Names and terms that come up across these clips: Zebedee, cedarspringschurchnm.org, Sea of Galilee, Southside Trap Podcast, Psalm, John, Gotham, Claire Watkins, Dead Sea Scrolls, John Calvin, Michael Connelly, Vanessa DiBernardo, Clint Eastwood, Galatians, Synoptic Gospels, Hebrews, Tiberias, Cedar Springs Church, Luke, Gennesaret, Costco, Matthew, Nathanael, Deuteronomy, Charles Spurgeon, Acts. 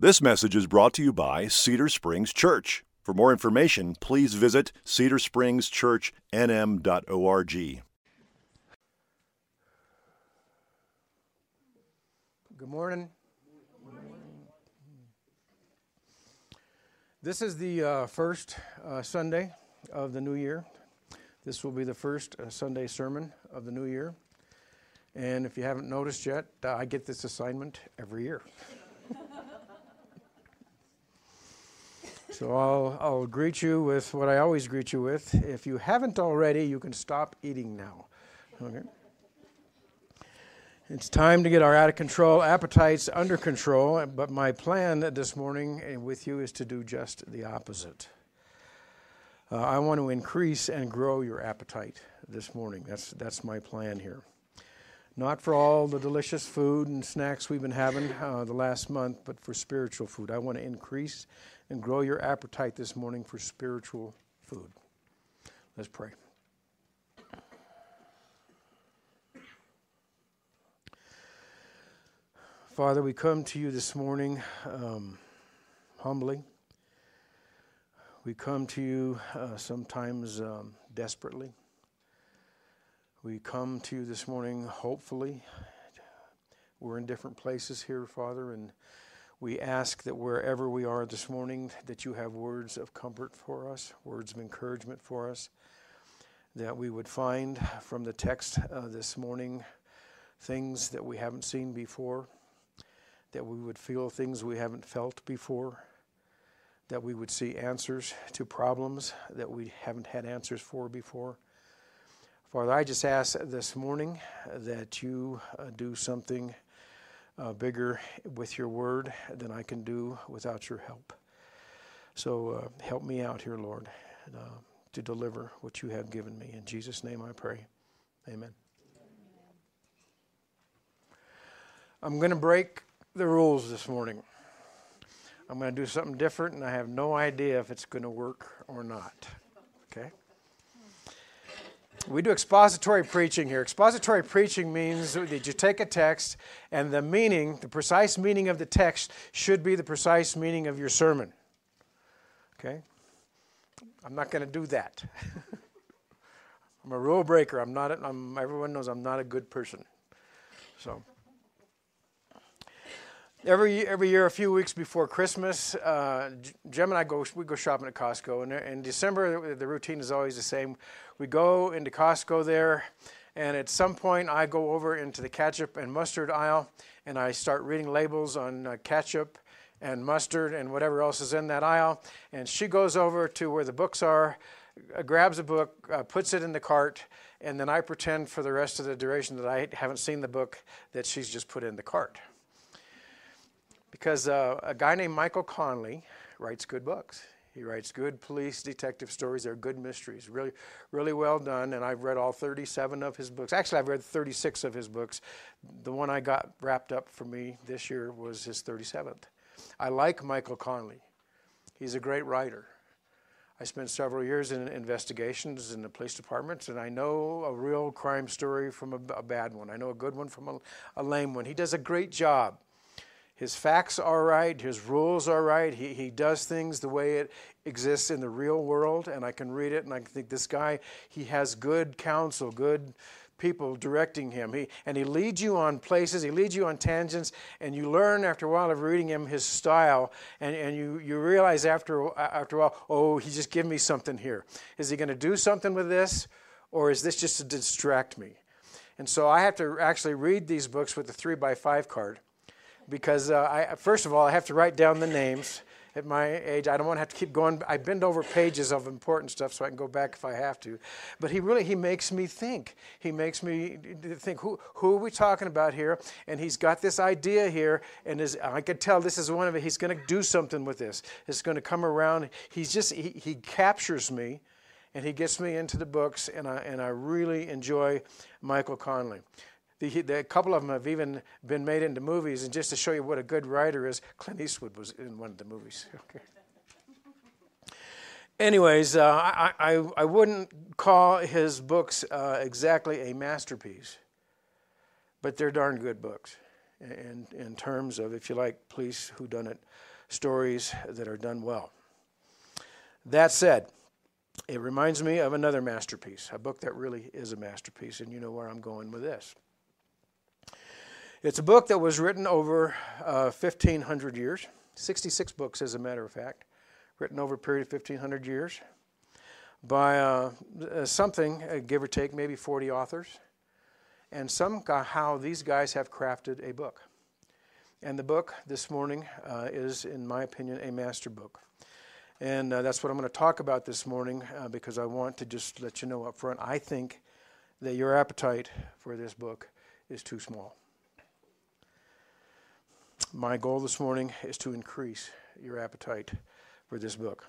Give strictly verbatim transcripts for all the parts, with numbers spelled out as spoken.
This message is brought to you by Cedar Springs Church. For more information, please visit cedar springs church n m dot org. Good morning. Good morning. This is the uh, first uh, Sunday of the new year. This will be the first uh, Sunday sermon of the new year. And if you haven't noticed yet, uh, I get this assignment every year. So I'll, I'll greet you with what I always greet you with. If you haven't already, you can stop eating now. Okay. It's time to get our out of control appetites under control, but my plan this morning with you is to do just the opposite. Uh, I want to increase and grow your appetite this morning. That's, that's my plan here. Not for all the delicious food and snacks we've been having uh, the last month, but for spiritual food. I want to increase and grow your appetite this morning for spiritual food. Let's pray. Father, we come to you this morning um, humbly. We come to you uh, sometimes um, desperately. We come to you this morning, hopefully. We're in different places here, Father, and we ask that wherever we are this morning, that you have words of comfort for us, words of encouragement for us, that we would find from the text uh, this morning things that we haven't seen before, that we would feel things we haven't felt before, that we would see answers to problems that we haven't had answers for before. Father, I just ask this morning that you uh, do something uh, bigger with your word than I can do without your help. So uh, help me out here, Lord, uh, to deliver what you have given me. In Jesus' name I pray. Amen. I'm going to break the rules this morning. I'm going to do something different, and I have no idea if it's going to work or not. Okay? We do expository preaching here. Expository preaching means that you take a text and the meaning, the precise meaning of the text should be the precise meaning of your sermon. Okay? I'm not going to do that. I'm a rule breaker. I'm not, I'm, everyone knows I'm not a good person. So Every every year, a few weeks before Christmas, uh, Jim and I go we go shopping at Costco, and in December the routine is always the same. We go into Costco there, and at some point I go over into the ketchup and mustard aisle, and I start reading labels on uh, ketchup and mustard and whatever else is in that aisle. And she goes over to where the books are, uh, grabs a book, uh, puts it in the cart, and then I pretend for the rest of the duration that I haven't seen the book that she's just put in the cart. Because uh, a guy named Michael Connelly writes good books. He writes good police detective stories. They're good mysteries, really, really well done. And I've read all thirty-seven of his books. Actually, I've read thirty-six of his books. The one I got wrapped up for me this year was his thirty-seventh. I like Michael Connelly. He's a great writer. I spent several years in investigations in the police departments, and I know a real crime story from a, a bad one. I know a good one from a, a lame one. He does a great job. His facts are right, his rules are right, he he does things the way it exists in the real world, and I can read it and I think this guy, he has good counsel, good people directing him. He and he leads you on places, he leads you on tangents, and you learn after a while of reading him his style, and, and you, you realize after, after a while, oh, he just gave me something here. Is he going to do something with this, or is this just to distract me? And so I have to actually read these books with the three by five card. Because, uh, I, first of all, I have to write down the names at my age. I don't want to have to keep going. I bend over pages of important stuff so I can go back if I have to. But he really, he makes me think. He makes me think, who who are we talking about here? And he's got this idea here, and is, I could tell this is one of it. He's going to do something with this. It's going to come around. He's just, he, he captures me, and he gets me into the books, and I, and I really enjoy Michael Connelly. The, the, a couple of them have even been made into movies, and just to show you what a good writer is, Clint Eastwood was in one of the movies. Okay. Anyways, uh, I, I, I wouldn't call his books uh, exactly a masterpiece, but they're darn good books. in, in terms of, if you like, police whodunit stories that are done well. That said, it reminds me of another masterpiece, a book that really is a masterpiece, and you know where I'm going with this. It's a book that was written over uh, fifteen hundred years, sixty-six books as a matter of fact, written over a period of fifteen hundred years by uh, something, uh, give or take, maybe forty authors. And somehow these guys have crafted a book. And the book this morning uh, is, in my opinion, a master book. And uh, that's what I'm going to talk about this morning uh, because I want to just let you know up front, I think that your appetite for this book is too small. My goal this morning is to increase your appetite for this book.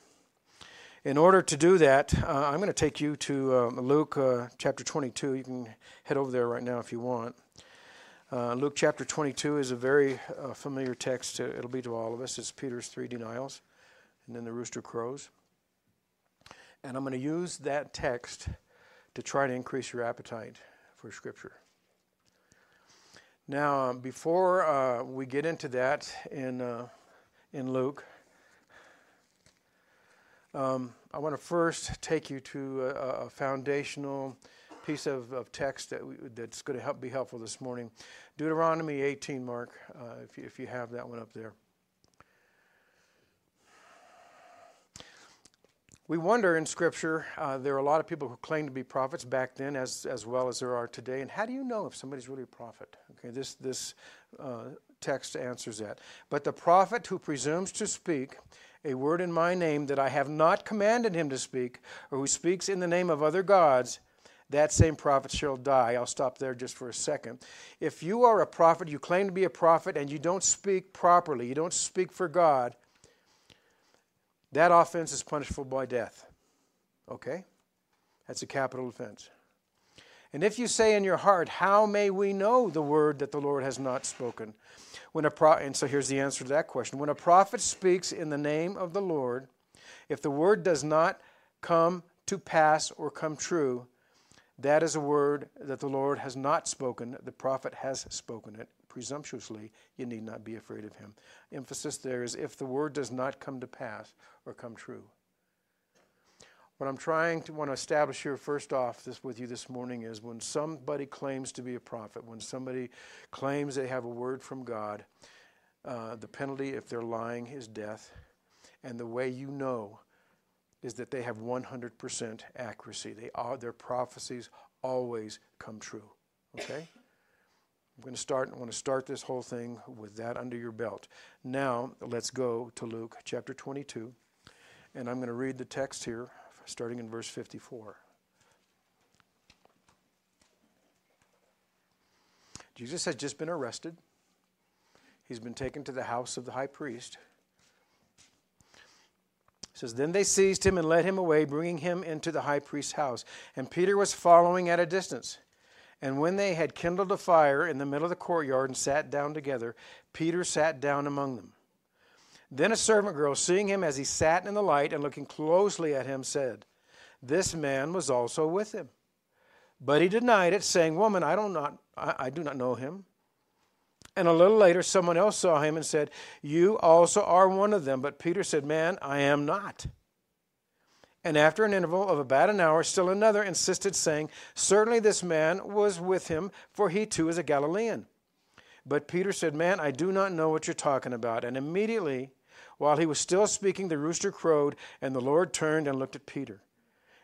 In order to do that, uh, I'm going to take you to uh, Luke uh, chapter twenty-two. You can head over there right now if you want. Uh, Luke chapter twenty-two is a very uh, familiar text. It'll be to all of us. It's Peter's three denials, and then the rooster crows. And I'm going to use that text to try to increase your appetite for Scripture. Now, before uh, we get into that in uh, in Luke, um, I want to first take you to a, a foundational piece of, of text that we, that's going to help be helpful this morning. Deuteronomy eighteen, Mark, uh, if you, if you have that one up there. We wonder in Scripture, uh, there are a lot of people who claim to be prophets back then, as as well as there are today. And how do you know if somebody's really a prophet? Okay, this this uh, text answers that. But the prophet who presumes to speak a word in my name that I have not commanded him to speak, or who speaks in the name of other gods, that same prophet shall die. I'll stop there just for a second. If you are a prophet, you claim to be a prophet, and you don't speak properly, you don't speak for God, that offense is punishable by death. Okay? That's a capital offense. And if you say in your heart, how may we know the word that the Lord has not spoken? When a pro- and so here's the answer to that question. When a prophet speaks in the name of the Lord, if the word does not come to pass or come true, that is a word that the Lord has not spoken. The prophet has spoken it presumptuously. You need not be afraid of him. Emphasis there is if the word does not come to pass or come true. What I'm trying to want to establish here first off this with you this morning is when somebody claims to be a prophet, when somebody claims they have a word from God, uh, the penalty if they're lying is death. And the way you know is that they have one hundred percent accuracy. They are, their prophecies always come true. Okay? I'm going to start, I want to start this whole thing with that under your belt. Now, let's go to Luke chapter twenty-two. And I'm going to read the text here, starting in verse fifty-four. Jesus had just been arrested. He's been taken to the house of the high priest. It says, then they seized him and led him away, bringing him into the high priest's house. And Peter was following at a distance. And when they had kindled a fire in the middle of the courtyard and sat down together, Peter sat down among them. Then a servant girl, seeing him as he sat in the light and looking closely at him, said, this man was also with him. But he denied it, saying, woman, I do not, I, I do not know him. And a little later, someone else saw him and said, you also are one of them. But Peter said, man, I am not. And after an interval of about an hour, still another insisted, saying, certainly this man was with him, for he too is a Galilean. But Peter said, man, I do not know what you're talking about. And immediately, while he was still speaking, the rooster crowed, and the Lord turned and looked at Peter.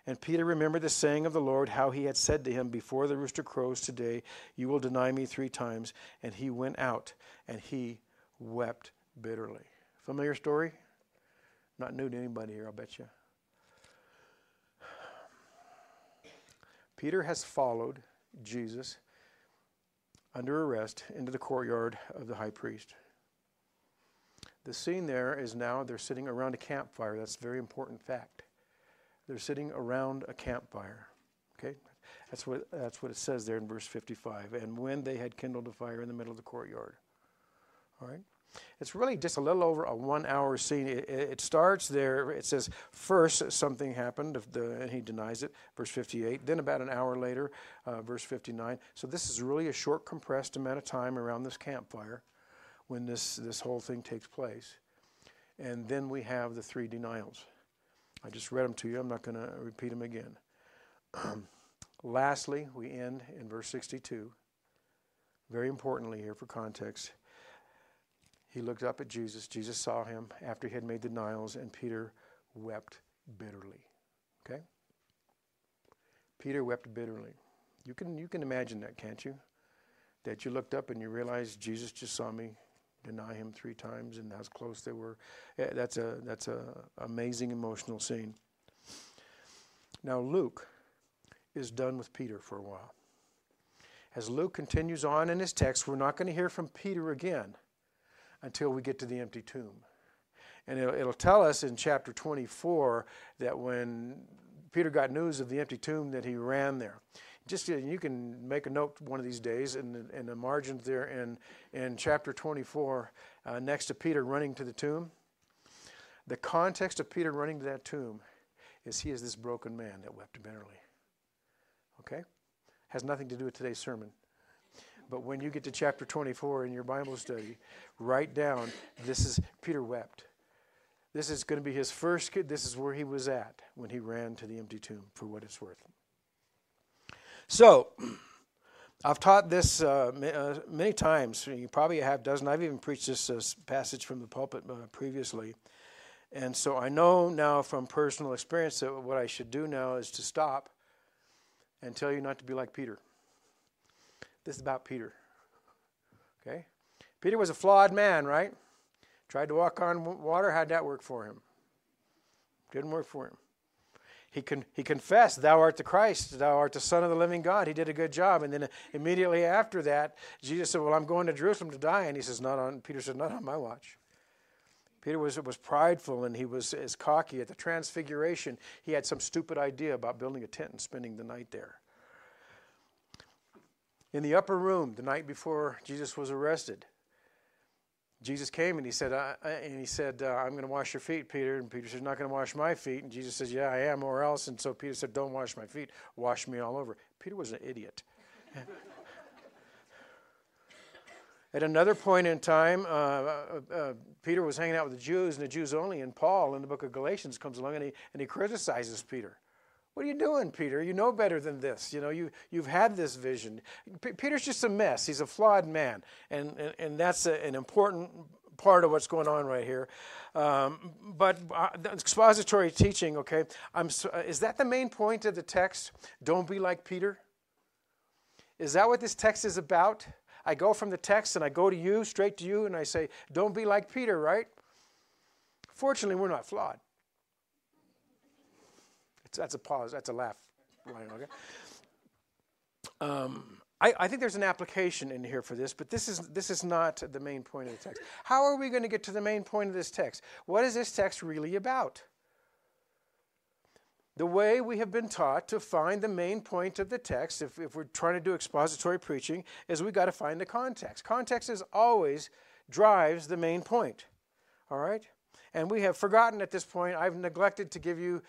And Peter remembered the saying of the Lord, how he had said to him, before the rooster crows today, you will deny me three times. And he went out, and he wept bitterly. Familiar story? Not new to anybody here, I'll bet you. Peter has followed Jesus under arrest into the courtyard of the high priest. The scene there is now they're sitting around a campfire. That's a very important fact. They're sitting around a campfire. Okay? That's what that's what it says there in verse fifty-five. And when they had kindled a fire in the middle of the courtyard. All right? It's really just a little over a one-hour scene. It, it starts there. It says, first something happened, and he denies it, verse fifty-eight. Then about an hour later, uh, verse fifty-nine. So this is really a short, compressed amount of time around this campfire when this, this whole thing takes place. And then we have the three denials. I just read them to you. I'm not going to repeat them again. Lastly, we end in verse sixty-two. Very importantly here for context, he looked up at Jesus. Jesus saw him after he had made denials, and Peter wept bitterly. Okay? Peter wept bitterly. You can, you can imagine that, can't you? That you looked up and you realized Jesus just saw me deny him three times, and how close they were. That's a that's a amazing emotional scene. Now Luke is done with Peter for a while. As Luke continues on in his text, we're not going to hear from Peter again until we get to the empty tomb. And it'll, it'll tell us in chapter twenty-four that when Peter got news of the empty tomb, that he ran there. Just, you can make a note one of these days in the, in the margins there in, in chapter twenty-four, uh, next to Peter running to the tomb. The context of Peter running to that tomb is he is this broken man that wept bitterly. Okay? Has nothing to do with today's sermon. But when you get to chapter twenty-four in your Bible study, write down, this is, Peter wept. This is going to be his first, this is where he was at when he ran to the empty tomb, for what it's worth. So, I've taught this uh, uh, many times, you probably a half dozen. I've even preached this uh, passage from the pulpit uh, previously. And so I know now from personal experience that what I should do now is to stop and tell you not to be like Peter. This is about Peter. Okay? Peter was a flawed man, right? Tried to walk on water. How'd that work for him? Didn't work for him. He con- he confessed, thou art the Christ, thou art the Son of the living God. He did a good job. And then immediately after that, Jesus said, well, I'm going to Jerusalem to die. And he says, not on, Peter said, not on my watch. Peter was, was prideful, and he was as cocky. At the transfiguration, he had some stupid idea about building a tent and spending the night there. In the upper room, the night before Jesus was arrested, Jesus came and he said, I, and he said, uh, I'm going to wash your feet, Peter. And Peter said, not going to wash my feet. And Jesus says, yeah, I am, or else. And so Peter said, don't wash my feet. Wash me all over. Peter was an idiot. At another point in time, uh, uh, uh, Peter was hanging out with the Jews, and the Jews only. And Paul, in the book of Galatians, comes along and he, and he criticizes Peter. What are you doing, Peter? You know better than this. You know, you, you've had this vision. P- Peter's just a mess. He's a flawed man. And, and, and that's a, an important part of what's going on right here. Um, but uh, the expository teaching, okay, I'm so, uh, is that the main point of the text? Don't be like Peter? Is that what this text is about? I go from the text and I go to you, straight to you, and I say, don't be like Peter, right? Fortunately, we're not flawed. That's a pause. That's a laugh line, okay? Um, I, I think there's an application in here for this, but this is this is not the main point of the text. How are we going to get to the main point of this text? What is this text really about? The way we have been taught to find the main point of the text, if, if we're trying to do expository preaching, is we've got to find the context. Context is always drives the main point, all right? And we have forgotten at this point. I've neglected to give you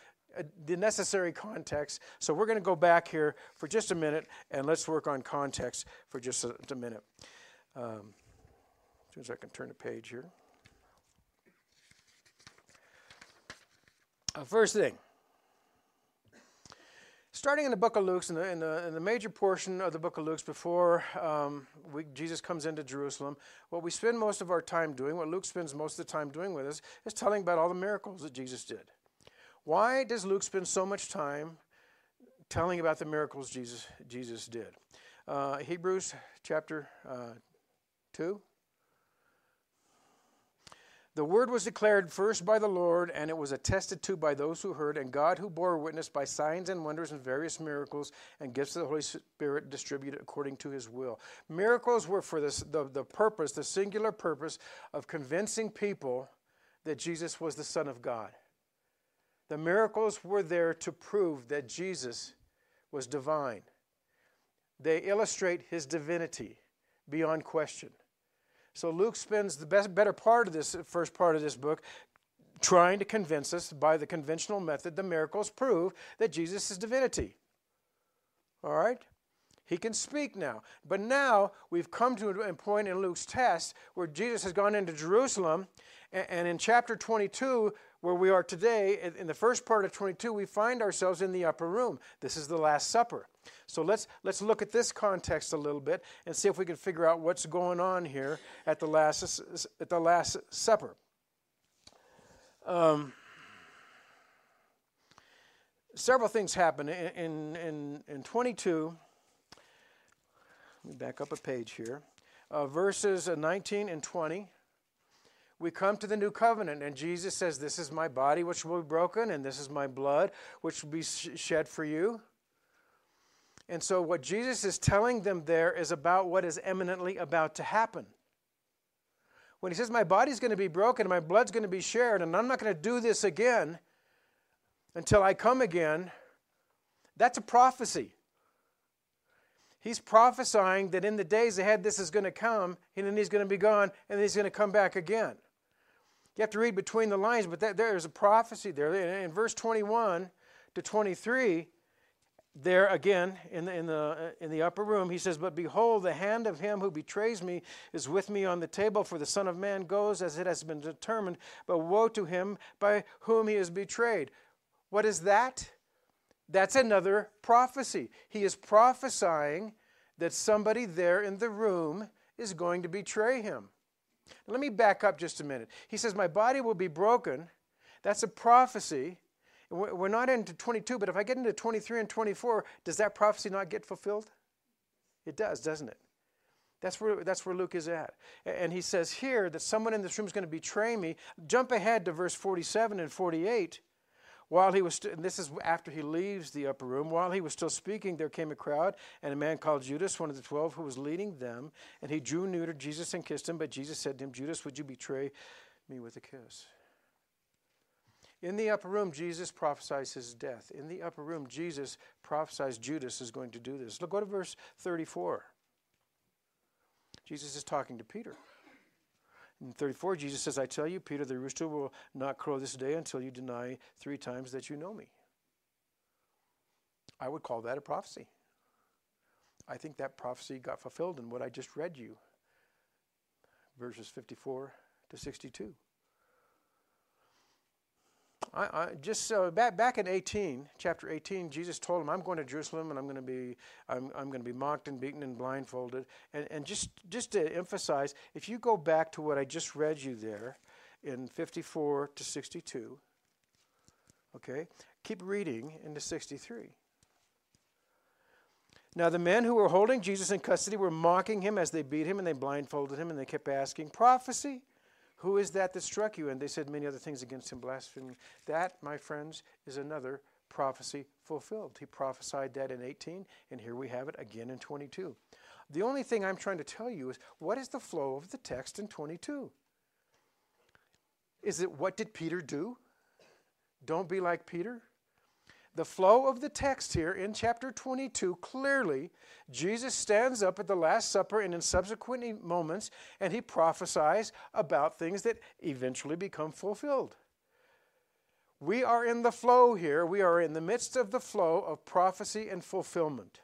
the necessary context. So we're going to go back here for just a minute, and let's work on context for just a, a minute. Um, as soon as I can turn the page here. Uh, first thing, starting in the book of Luke, in the, in the, in the major portion of the book of Luke before um, we, Jesus comes into Jerusalem, what we spend most of our time doing, what Luke spends most of the time doing with us, is telling about all the miracles that Jesus did. Why does Luke spend so much time telling about the miracles Jesus Jesus did? Uh, Hebrews chapter uh, two. The word was declared first by the Lord, and it was attested to by those who heard, and God who bore witness by signs and wonders and various miracles and gifts of the Holy Spirit distributed according to his will. Miracles were for this, the, the purpose, the singular purpose of convincing people that Jesus was the Son of God. The miracles were there to prove that Jesus was divine. They illustrate his divinity beyond question. So Luke spends the best, better part of this first part of this book trying to convince us by the conventional method the miracles prove that Jesus is divinity. All right? He can speak now. But now we've come to a point in Luke's text where Jesus has gone into Jerusalem, and in chapter twenty-two, where we are today, in the first part of twenty-two, we find ourselves in the upper room. This is the Last Supper. So let's, let's look at this context a little bit and see if we can figure out what's going on here at the Last, at the Last Supper. Um, several things happen in, in, in twenty-two. Let me back up a page here. Uh, verses nineteen and twenty. We come to the new covenant, and Jesus says, this is my body which will be broken, and this is my blood which will be shed for you. And so what Jesus is telling them there is about what is eminently about to happen. When he says, my body's going to be broken, and my blood's going to be shared, and I'm not going to do this again until I come again, that's a prophecy. He's prophesying that in the days ahead this is going to come, and then he's going to be gone, and then he's going to come back again. You have to read between the lines, but that, there is a prophecy there. In verse twenty-one to twenty-three, there again in the, in, the, in the upper room, he says, but behold, the hand of him who betrays me is with me on the table, for the Son of Man goes as it has been determined, but woe to him by whom he is betrayed. What is that? That's another prophecy. He is prophesying that somebody there in the room is going to betray him. Let me back up just a minute. He says, my body will be broken. That's a prophecy. We're not into twenty-two, but if I get into twenty-three and twenty-four, does that prophecy not get fulfilled? It does, doesn't it? That's where, that's where Luke is at. And he says here that someone in this room is going to betray me. Jump ahead to verse forty-seven and forty-eight. While he was, and this is after he leaves the upper room, while he was still speaking, there came a crowd, and a man called Judas, one of the twelve, who was leading them, and he drew near to Jesus and kissed him, but Jesus said to him, Judas, would you betray me with a kiss? In the upper room, Jesus prophesies his death. In the upper room, Jesus prophesies Judas is going to do this. Look, go to verse thirty-four. Jesus is talking to Peter. In thirty-four, Jesus says, I tell you, Peter, the rooster will not crow this day until you deny three times that you know me. I would call that a prophecy. I think that prophecy got fulfilled in what I just read you, verses fifty-four to sixty-two. I, I just uh, back back in eighteen, chapter eighteen, Jesus told him, "I'm going to Jerusalem, and I'm going to be I'm I'm going to be mocked and beaten and blindfolded." And and just just to emphasize, if you go back to what I just read you there, in fifty-four to sixty-two, okay, keep reading into sixty-three. Now the men who were holding Jesus in custody were mocking him as they beat him and they blindfolded him and they kept asking, "Prophecy. Who is that that struck you?" And they said many other things against him, blaspheming. That, my friends, is another prophecy fulfilled. He prophesied that in eighteen, and here we have it again in twenty-two. The only thing I'm trying to tell you is, what is the flow of the text in twenty-two? Is it, what did Peter do? Don't be like Peter. The flow of the text here in chapter twenty-two, clearly, Jesus stands up at the Last Supper and in subsequent moments, and he prophesies about things that eventually become fulfilled. We are in the flow here. We are in the midst of the flow of prophecy and fulfillment.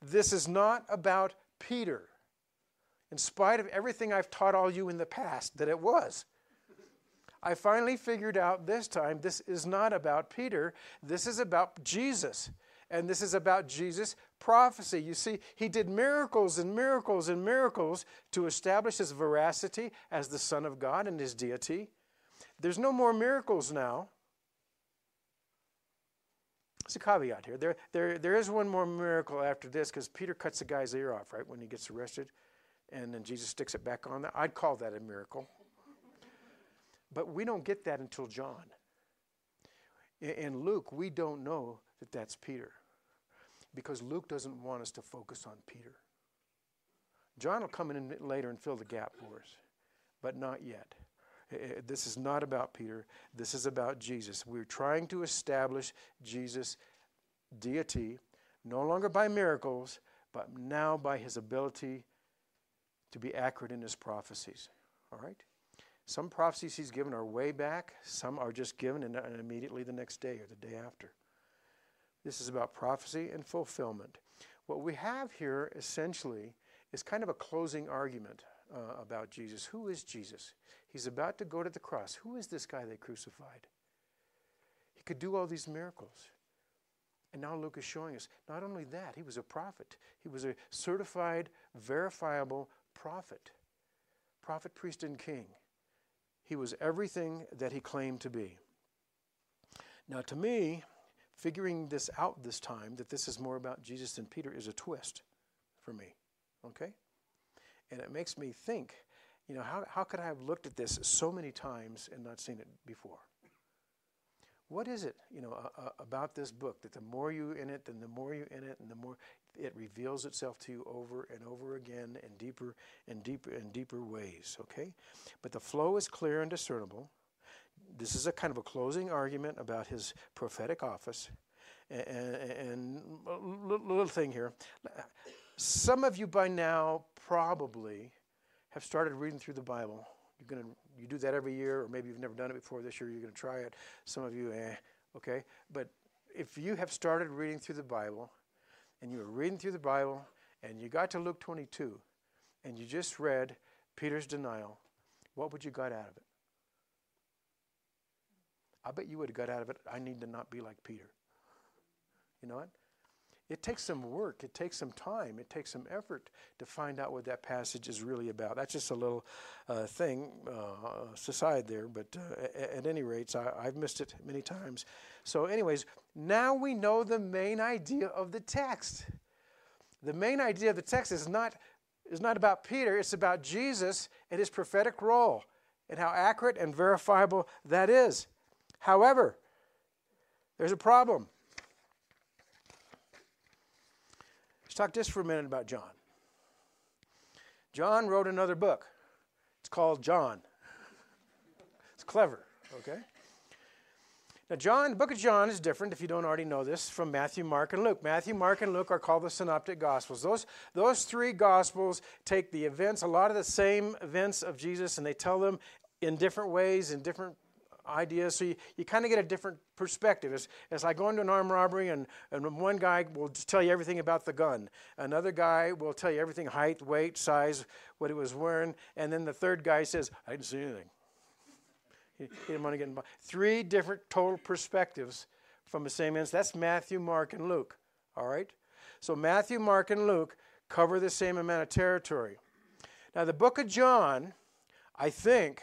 This is not about Peter, in spite of everything I've taught all you in the past that it was. I finally figured out this time, this is not about Peter. This is about Jesus. And this is about Jesus' prophecy. You see, he did miracles and miracles and miracles to establish his veracity as the Son of God and his deity. There's no more miracles now. It's a caveat here. There, there, there is one more miracle after this because Peter cuts the guy's ear off, right, when he gets arrested. And then Jesus sticks it back on. I'd call that a miracle. But we don't get that until John. In Luke, we don't know that that's Peter because Luke doesn't want us to focus on Peter. John will come in later and fill the gap for us, but not yet. This is not about Peter. This is about Jesus. We're trying to establish Jesus' deity, no longer by miracles, but now by his ability to be accurate in his prophecies. All right? Some prophecies he's given are way back. Some are just given and immediately the next day or the day after. This is about prophecy and fulfillment. What we have here essentially is kind of a closing argument uh, about Jesus. Who is Jesus? He's about to go to the cross. Who is this guy they crucified? He could do all these miracles. And now Luke is showing us, not only that, he was a prophet. He was a certified, verifiable prophet. Prophet, priest, and king. He was everything that he claimed to be. Now to me, figuring this out this time, that this is more about Jesus than Peter, is a twist for me. Okay? And it makes me think, you know, how, how could I have looked at this so many times and not seen it before? What is it, you know, uh, about this book that the more you in it, and the more you in it, and the more it reveals itself to you over and over again in deeper and deeper and deeper ways, okay? But the flow is clear and discernible. This is a kind of a closing argument about his prophetic office. And, and a little thing here. Some of you by now probably have started reading through the Bible. You're going to You do that every year, or maybe you've never done it before. This year you're going to try it. Some of you, eh, okay. But if you have started reading through the Bible, and you were reading through the Bible, and you got to Luke twenty-two, and you just read Peter's denial, what would you got out of it? I bet you would have got out of it, I need to not be like Peter. You know what? It takes some work, it takes some time, it takes some effort to find out what that passage is really about. That's just a little uh, thing uh, aside there, but uh, at, at any rate, I, I've missed it many times. So anyways, now we know the main idea of the text. The main idea of the text is not, is not about Peter, it's about Jesus and his prophetic role and how accurate and verifiable that is. However, there's a problem. Talk just for a minute about John. John wrote another book. It's called John. It's clever, okay? Now, John, the book of John is different, if you don't already know this, from Matthew, Mark, and Luke. Matthew, Mark, and Luke are called the Synoptic Gospels. Those, those three Gospels take the events, a lot of the same events of Jesus, and they tell them in different ways, in different ideas, so you, you kind of get a different perspective. It's, it's like going to an armed robbery, and, and one guy will tell you everything about the gun. Another guy will tell you everything, height, weight, size, what he was wearing, and then the third guy says, I didn't see anything. He, he didn't want to get involved. Three different total perspectives from the same instance. That's Matthew, Mark, and Luke, all right? So Matthew, Mark, and Luke cover the same amount of territory. Now, the book of John, I think,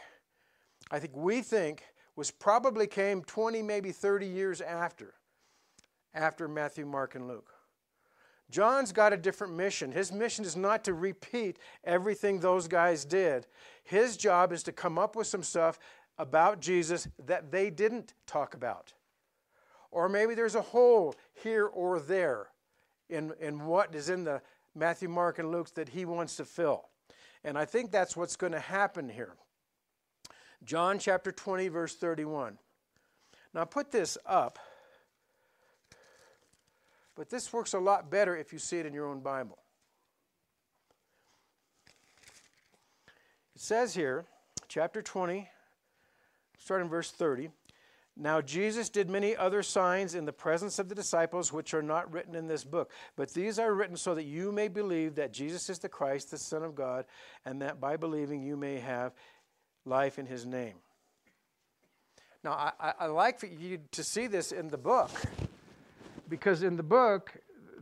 I think we think, was probably came twenty, maybe thirty years after, after Matthew, Mark, and Luke. John's got a different mission. His mission is not to repeat everything those guys did. His job is to come up with some stuff about Jesus that they didn't talk about. Or maybe there's a hole here or there in, in what is in the Matthew, Mark, and Luke that he wants to fill. And I think that's what's going to happen here. John chapter twenty, verse thirty-one. Now put this up, but this works a lot better if you see it in your own Bible. It says here, chapter twenty, starting verse thirty, now Jesus did many other signs in the presence of the disciples which are not written in this book, but these are written so that you may believe that Jesus is the Christ, the Son of God, and that by believing you may have life in his name. Now, I, I like for you to see this in the book, because in the book,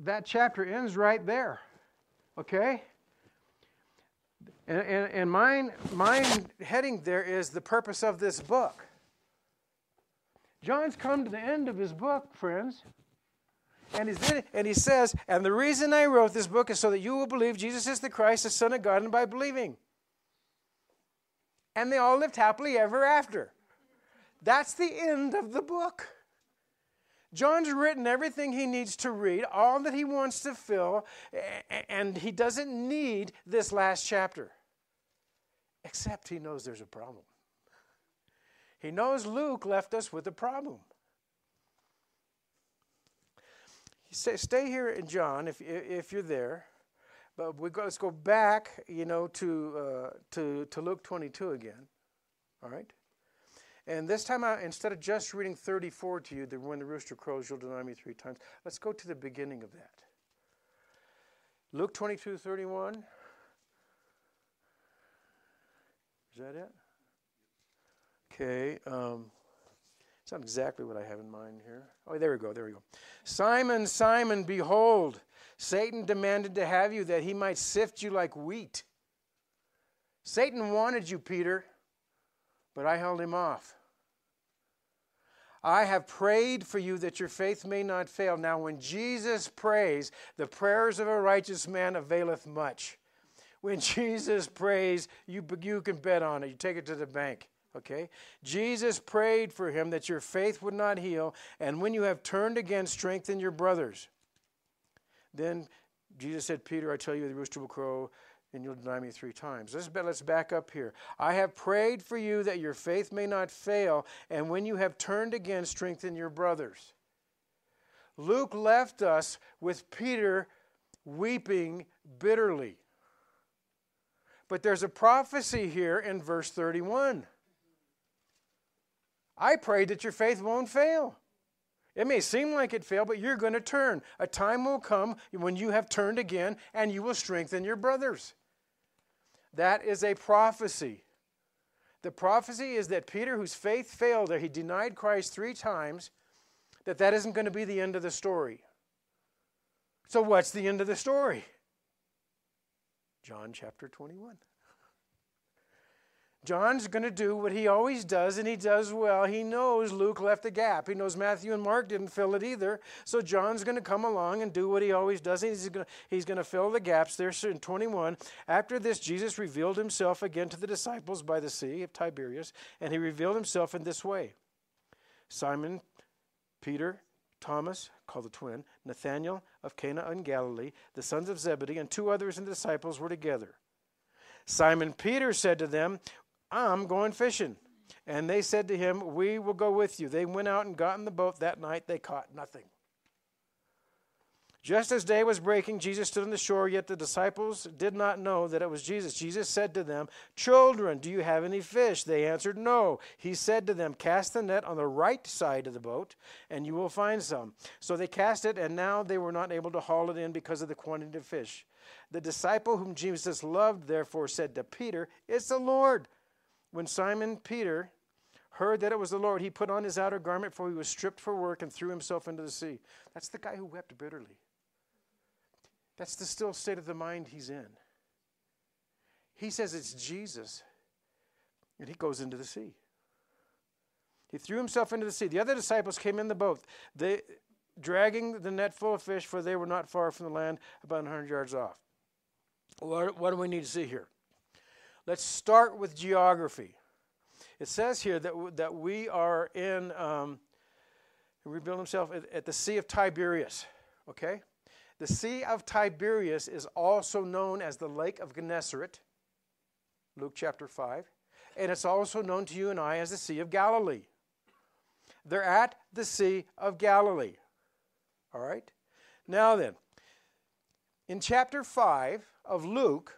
that chapter ends right there, okay? And, and, and mine, mine heading there is the purpose of this book. John's come to the end of his book, friends, and, he's in it, and he says, and the reason I wrote this book is so that you will believe Jesus is the Christ, the Son of God, and by believing. And they all lived happily ever after. That's the end of the book. John's written everything he needs to read, all that he wants to fill, and he doesn't need this last chapter. Except he knows there's a problem. He knows Luke left us with a problem. Stay here in John if, if you're there. But we got, let's go back, you know, to uh, to to Luke twenty-two again, all right? And this time, I, instead of just reading thirty-four to you, the, when the rooster crows, you'll deny me three times. Let's go to the beginning of that. Luke twenty-two, thirty-one. Is that it? Okay. Um, it's not exactly what I have in mind here. Oh, there we go, there we go. Simon, Simon, behold, Satan demanded to have you that he might sift you like wheat. Satan wanted you, Peter, but I held him off. I have prayed for you that your faith may not fail. Now, when Jesus prays, the prayers of a righteous man availeth much. When Jesus prays, you, you can bet on it. You take it to the bank, okay? Jesus prayed for him that your faith would not heal, and when you have turned again, strengthen your brothers. Then Jesus said, Peter, I tell you, the rooster will crow, and you'll deny me three times. Let's, let's back up here. I have prayed for you that your faith may not fail, and when you have turned again, strengthen your brothers. Luke left us with Peter weeping bitterly. But there's a prophecy here in verse thirty-one. I prayed that your faith won't fail. It may seem like it failed, but you're going to turn. A time will come when you have turned again, and you will strengthen your brothers. That is a prophecy. The prophecy is that Peter, whose faith failed, or he denied Christ three times, that that isn't going to be the end of the story. So what's the end of the story? John chapter twenty-one. John's going to do what he always does, and he does well. He knows Luke left a gap. He knows Matthew and Mark didn't fill it either. So John's going to come along and do what he always does. He's going to, he's going to fill the gaps there in twenty-one. After this, Jesus revealed himself again to the disciples by the Sea of Tiberias, and he revealed himself in this way. Simon, Peter, Thomas, called the twin, Nathanael of Cana in Galilee, the sons of Zebedee, and two others and the disciples were together. Simon Peter said to them, I'm going fishing. And they said to him, we will go with you. They went out and got in the boat. That night they caught nothing. Just as day was breaking, Jesus stood on the shore, yet the disciples did not know that it was Jesus. Jesus said to them, children, do you have any fish? They answered, no. He said to them, cast the net on the right side of the boat, and you will find some. So they cast it, and now they were not able to haul it in because of the quantity of fish. The disciple whom Jesus loved, therefore, said to Peter, it's the Lord. When Simon Peter heard that it was the Lord, he put on his outer garment, for he was stripped for work, and threw himself into the sea. That's the guy who wept bitterly. That's the still state of the mind he's in. He says it's Jesus, and he goes into the sea. He threw himself into the sea. The other disciples came in the boat, they dragging the net full of fish, for they were not far from the land, about one hundred yards off. What, what do we need to see here? Let's start with geography. It says here that, that we are in, um, rebuild himself, at, at the Sea of Tiberias, okay? The Sea of Tiberias is also known as the Lake of Gennesaret, Luke chapter five, and it's also known to you and I as the Sea of Galilee. They're at the Sea of Galilee, all right? Now then, in chapter five of Luke,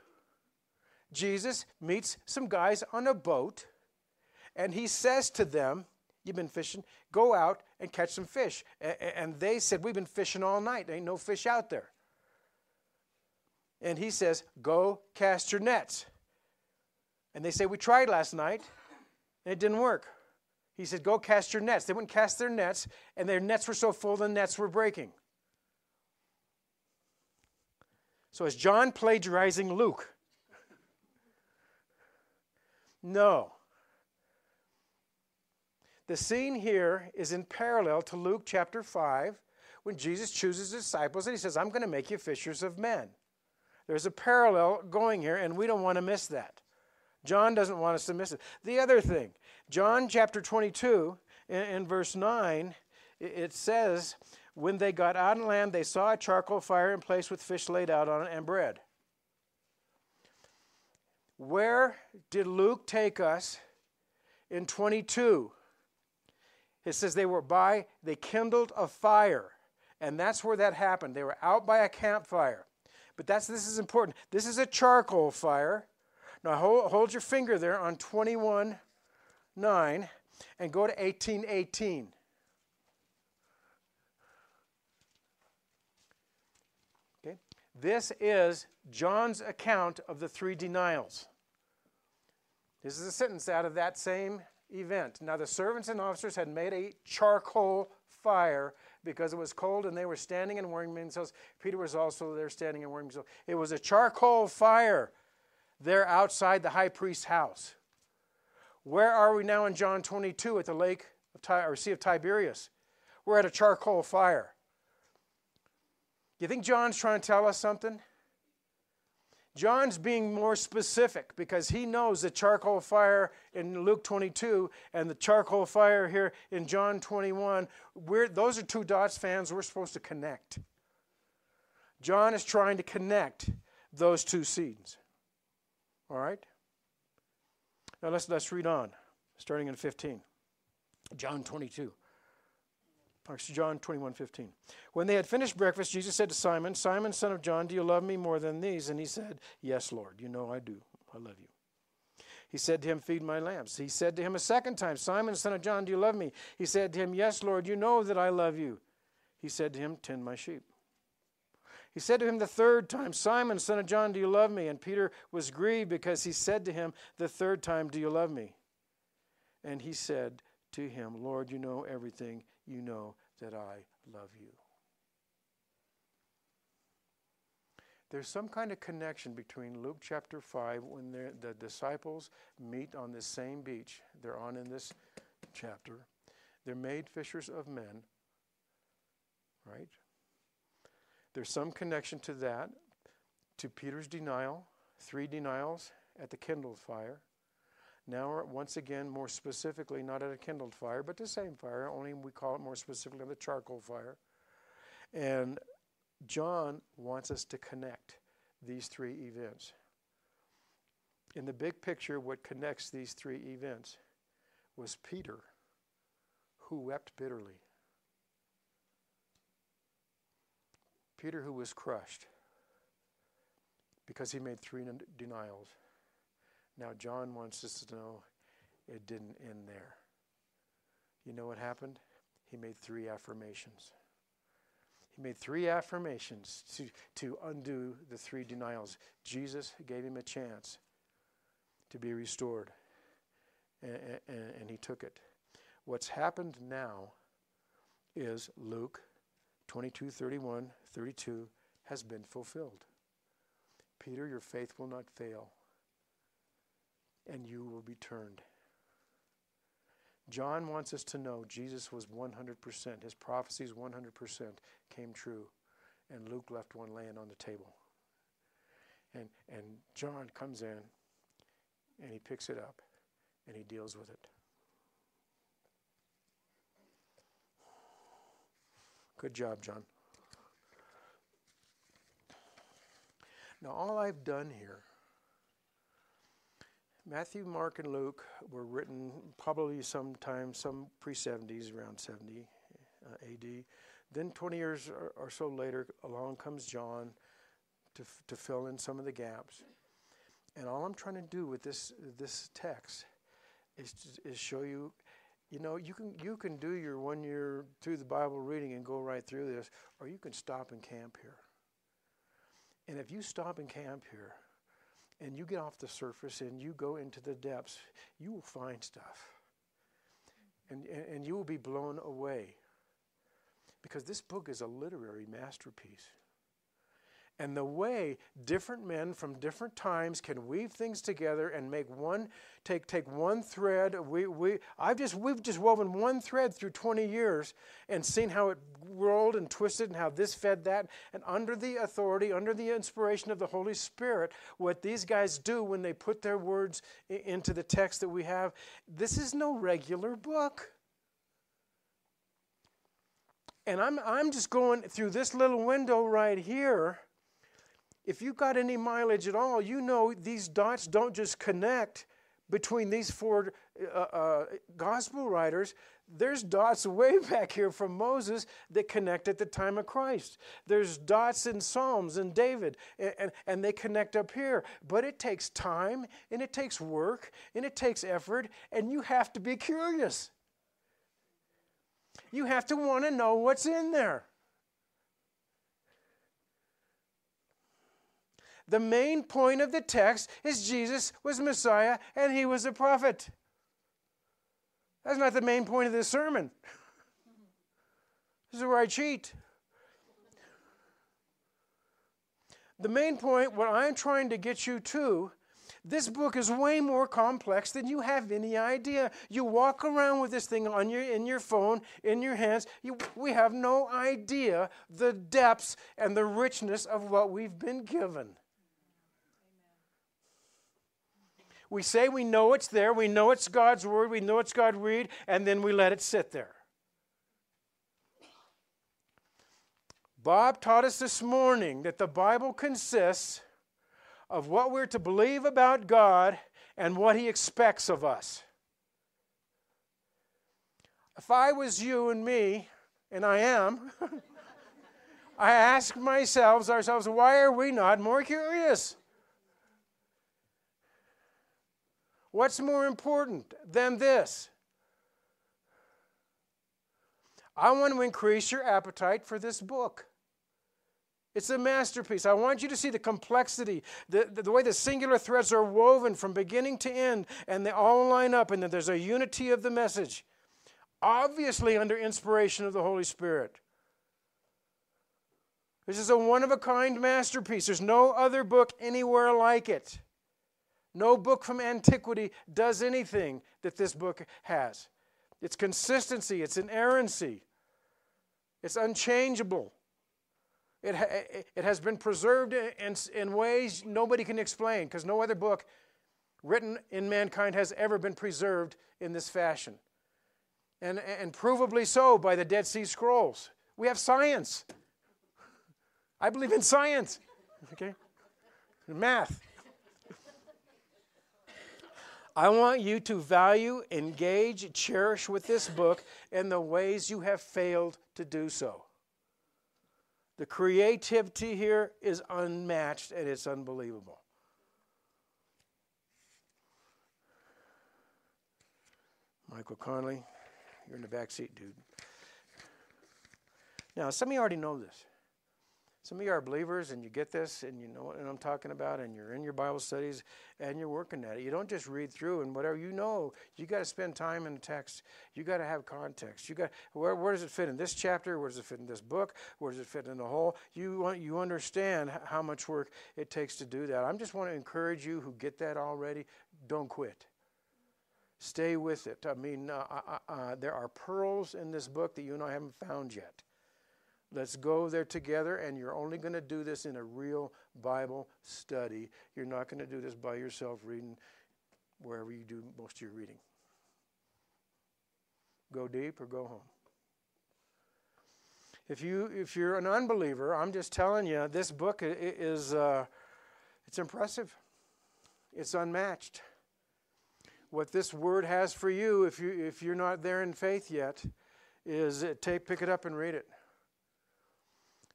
Jesus meets some guys on a boat, and he says to them, you've been fishing, go out and catch some fish. And they said, we've been fishing all night. There ain't no fish out there. And he says, go cast your nets. And they say, we tried last night, and it didn't work. He said, go cast your nets. They wouldn't cast their nets, and their nets were so full, the nets were breaking. So is John plagiarizing Luke? No. The scene here is in parallel to Luke chapter five when Jesus chooses his disciples and he says, I'm going to make you fishers of men. There's a parallel going here, and we don't want to miss that. John doesn't want us to miss it. The other thing, John chapter twenty-two in, in verse nine, it says, when they got on land, they saw a charcoal fire in place with fish laid out on it and bread. Where did Luke take us in twenty-two? It says they were by, they kindled a fire. And that's where that happened. They were out by a campfire. But that's this is important. This is a charcoal fire. Now hold, hold your finger there on twenty-one nine and go to eighteen eighteen. Okay? This is John's account of the three denials. This is a sentence out of that same event. Now the servants and officers had made a charcoal fire because it was cold and they were standing and warming themselves. Peter was also there standing and warming himself. It was a charcoal fire there outside the high priest's house. Where are we now in John twenty-two at the lake of Ti- or Sea of Tiberias? We're at a charcoal fire. Do you think John's trying to tell us something? John's being more specific because he knows the charcoal fire in Luke twenty-two and the charcoal fire here in John twenty-one. We're, those are two dots, fans. We're supposed to connect. John is trying to connect those two scenes. All right? Now let's, let's read on, starting in fifteen. John twenty-two. John twenty-one fifteen. When they had finished breakfast, Jesus said to Simon, Simon, son of John, do you love me more than these? And he said, yes, Lord, you know I do. I love you. He said to him, feed my lambs. He said to him a second time, Simon, son of John, do you love me? He said to him, yes, Lord, you know that I love you. He said to him, tend my sheep. He said to him the third time, Simon, son of John, do you love me? And Peter was grieved because he said to him the third time, do you love me? And he said to him, Lord, you know everything. You know that I love you. There's some kind of connection between Luke chapter five when the disciples meet on this same beach. They're on in this chapter. They're made fishers of men, right? There's some connection to that, to Peter's denial, three denials at the kindled fire. Now, we're once again, more specifically, not at a kindled fire, but the same fire, only we call it more specifically the charcoal fire. And John wants us to connect these three events. In the big picture, what connects these three events was Peter, who wept bitterly. Peter, who was crushed because he made three denials. Now, John wants us to know it didn't end there. You know what happened? He made three affirmations. He made three affirmations to, to undo the three denials. Jesus gave him a chance to be restored, and, and, and he took it. What's happened now is Luke twenty-two, thirty-one, thirty-two has been fulfilled. Peter, your faith will not fail, and you will be turned. John wants us to know Jesus was one hundred percent. His prophecies one hundred percent came true. And Luke left one laying on the table. And, and John comes in, and he picks it up, and he deals with it. Good job, John. Now, all I've done here, Matthew, Mark, and Luke were written probably sometime, some pre-seventies, around seventy A D. Then twenty years or, or so later, along comes John to, f- to fill in some of the gaps. And all I'm trying to do with this this text is, to, is show you, you know, you can, you can do your one year through the Bible reading and go right through this, or you can stop and camp here. And if you stop and camp here, and you get off the surface and you go into the depths, you will find stuff. And, and, and you will be blown away. Because this book is a literary masterpiece. And the way different men from different times can weave things together and make one, take take one thread. We we I've just we've just woven one thread through twenty years and seen how it rolled and twisted and how this fed that. And under the authority, under the inspiration of the Holy Spirit, what these guys do when they put their words i- into the text that we have, this is no regular book. And I'm I'm just going through this little window right here. If you've got any mileage at all, you know these dots don't just connect, between these four uh, uh, gospel writers, there's dots way back here from Moses that connect at the time of Christ. There's dots in Psalms and David, and, and, and they connect up here. But it takes time, and it takes work, and it takes effort, and you have to be curious. You have to want to know what's in there. The main point of the text is Jesus was Messiah and he was a prophet. That's not the main point of this sermon. This is where I cheat. The main point, what I'm trying to get you to, this book is way more complex than you have any idea. You walk around with this thing on your, in your phone, in your hands. You, we have no idea the depths and the richness of what we've been given. We say we know it's there, we know it's God's word, we know it's God's word, and then we let it sit there. Bob taught us this morning that the Bible consists of what we're to believe about God and what He expects of us. If I was you and me, and I am, I ask myself, ourselves, why are we not more curious? What's more important than this? I want to increase your appetite for this book. It's a masterpiece. I want you to see the complexity, the, the, the way the singular threads are woven from beginning to end, and they all line up, and then there's a unity of the message, obviously under inspiration of the Holy Spirit. This is a one-of-a-kind masterpiece. There's no other book anywhere like it. No book from antiquity does anything that this book has. Its consistency, its inerrancy, it's unchangeable. It, ha it has been preserved in, in ways nobody can explain, because no other book written in mankind has ever been preserved in this fashion. And, and provably so by the Dead Sea Scrolls. We have science. I believe in science, okay? Math. I want you to value, engage, cherish with this book in the ways you have failed to do so. The creativity here is unmatched, and it's unbelievable. Michael Connelly, you're in the back seat, dude. Now, some of you already know this. Some of you are believers, and you get this, and you know what I'm talking about, and you're in your Bible studies, and you're working at it. You don't just read through and whatever you know. You got to spend time in the text. You got to have context. You got where, where does it fit in this chapter? Where does it fit in this book? Where does it fit in the whole? You want you understand how much work it takes to do that. I just want to encourage you who get that already. Don't quit. Stay with it. I mean, uh, uh, uh, there are pearls in this book that you and I haven't found yet. Let's go there together, and you're only going to do this in a real Bible study. You're not going to do this by yourself reading wherever you do most of your reading. Go deep or go home. If, you, if you're an unbeliever, I'm just telling you, this book is uh, it's impressive. It's unmatched. What this word has for you, if, you, if you're not there in faith yet, is uh, take, pick it up and read it.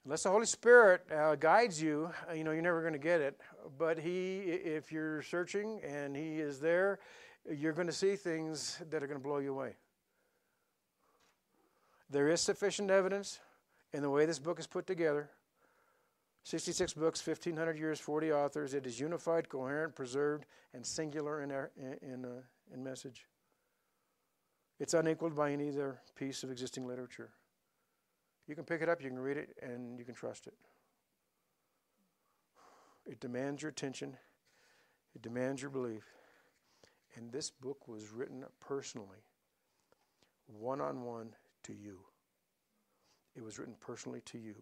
Unless the Holy Spirit uh, guides you, you know, you're never going to get it. But He, if you're searching and He is there, you're going to see things that are going to blow you away. There is sufficient evidence in the way this book is put together. sixty-six books, fifteen hundred years, forty authors. It is unified, coherent, preserved, and singular in, our, in, uh, in message. It's unequaled by any other piece of existing literature. You can pick it up, you can read it, and you can trust it. It demands your attention. It demands your belief. And this book was written personally, one-on-one to you. It was written personally to you.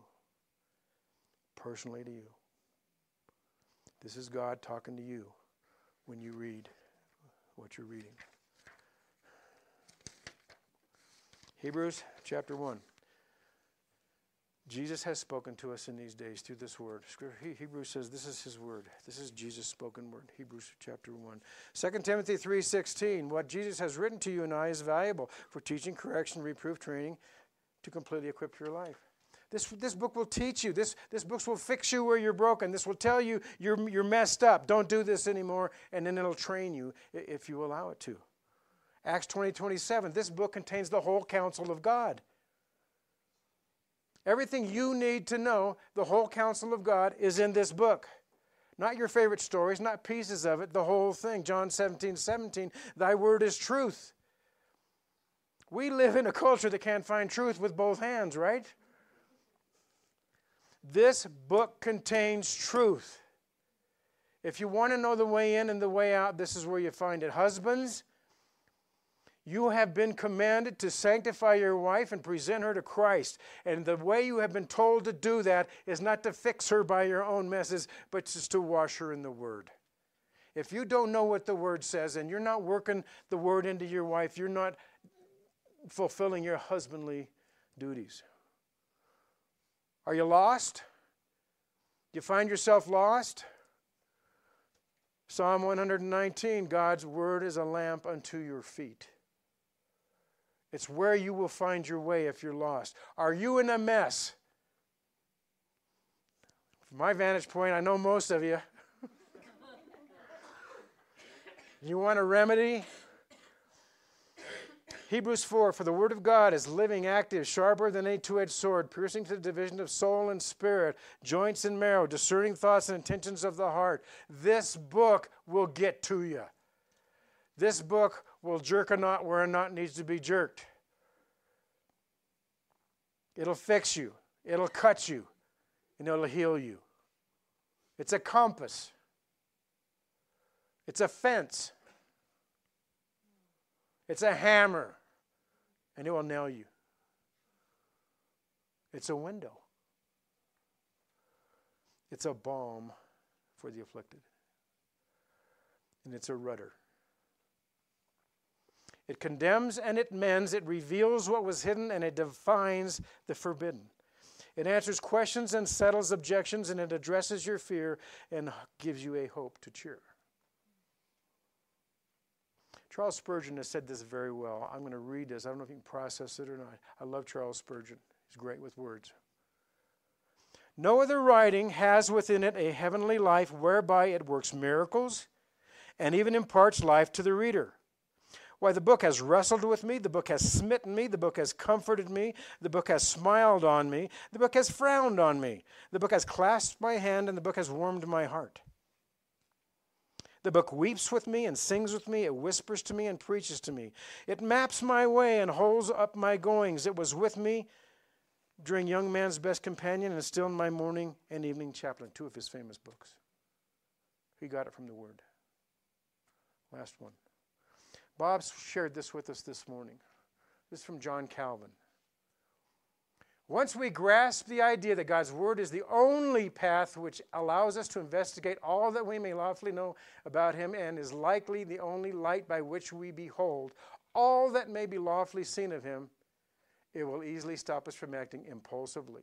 Personally to you. This is God talking to you when you read what you're reading. Hebrews chapter one. Jesus has spoken to us in these days through this word. Hebrews says this is his word. This is Jesus' spoken word. Hebrews chapter one. Second Timothy three sixteen, what Jesus has written to you and I is valuable for teaching, correction, reproof, training, to completely equip your life. This, this book will teach you. This, this book will fix you where you're broken. This will tell you you're, you're messed up. Don't do this anymore. And then it'll train you if you allow it to. Acts twenty twenty-seven, this book contains the whole counsel of God. Everything you need to know, the whole counsel of God, is in this book. Not your favorite stories, not pieces of it, the whole thing. John seventeen seventeen, thy word is truth. We live in a culture that can't find truth with both hands, right? This book contains truth. If you want to know the way in and the way out, this is where you find it. Husbands, you have been commanded to sanctify your wife and present her to Christ. And the way you have been told to do that is not to fix her by your own messes, but just to wash her in the Word. If you don't know what the Word says and you're not working the Word into your wife, you're not fulfilling your husbandly duties. Are you lost? Do you find yourself lost? Psalm one nineteen, God's Word is a lamp unto your feet. It's where you will find your way if you're lost. Are you in a mess? From my vantage point, I know most of you. You want a remedy? Hebrews four, for the word of God is living, active, sharper than any two-edged sword, piercing to the division of soul and spirit, joints and marrow, discerning thoughts and intentions of the heart. This book will get to you. This book will jerk a knot where a knot needs to be jerked. It'll fix you. It'll cut you. And it'll heal you. It's a compass. It's a fence. It's a hammer. And it will nail you. It's a window. It's a balm for the afflicted. And it's a rudder. It condemns and it mends. It reveals what was hidden and it defines the forbidden. It answers questions and settles objections and it addresses your fear and gives you a hope to cheer. Charles Spurgeon has said this very well. I'm going to read this. I don't know if you can process it or not. I love Charles Spurgeon. He's great with words. No other writing has within it a heavenly life whereby it works miracles and even imparts life to the reader. Why, the book has wrestled with me, the book has smitten me, the book has comforted me, the book has smiled on me, the book has frowned on me, the book has clasped my hand, and the book has warmed my heart. The book weeps with me and sings with me, it whispers to me and preaches to me. It maps my way and holds up my goings. It was with me during young man's best companion and is still in my morning and evening chaplain, two of his famous books. He got it from the Word. Last one. Bob shared this with us this morning. This is from John Calvin. Once we grasp the idea that God's Word is the only path which allows us to investigate all that we may lawfully know about Him and is likely the only light by which we behold all that may be lawfully seen of Him, it will easily stop us from acting impulsively.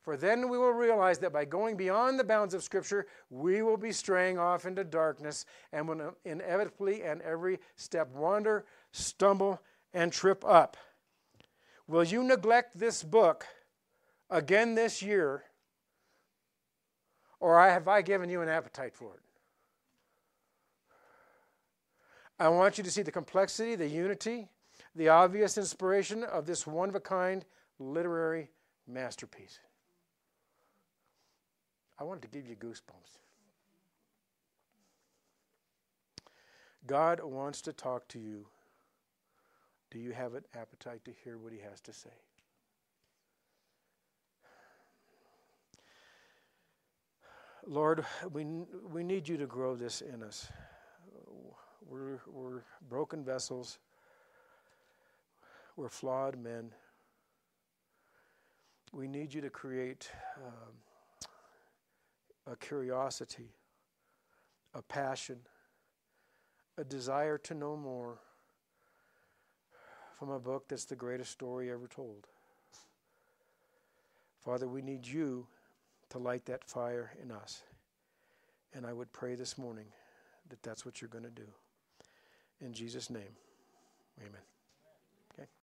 For then we will realize that by going beyond the bounds of Scripture, we will be straying off into darkness and will inevitably and every step wander, stumble, and trip up. Will you neglect this book again this year, or have I given you an appetite for it? I want you to see the complexity, the unity, the obvious inspiration of this one-of-a-kind literary masterpiece. I wanted to give you goosebumps. God wants to talk to you. Do you have an appetite to hear what He has to say? Lord, we, we need you to grow this in us. We're, we're broken vessels. We're flawed men. We need you to create... Um, a curiosity, a passion, a desire to know more from a book that's the greatest story ever told. Father, we need you to light that fire in us. And I would pray this morning that that's what you're going to do. In Jesus' name, amen.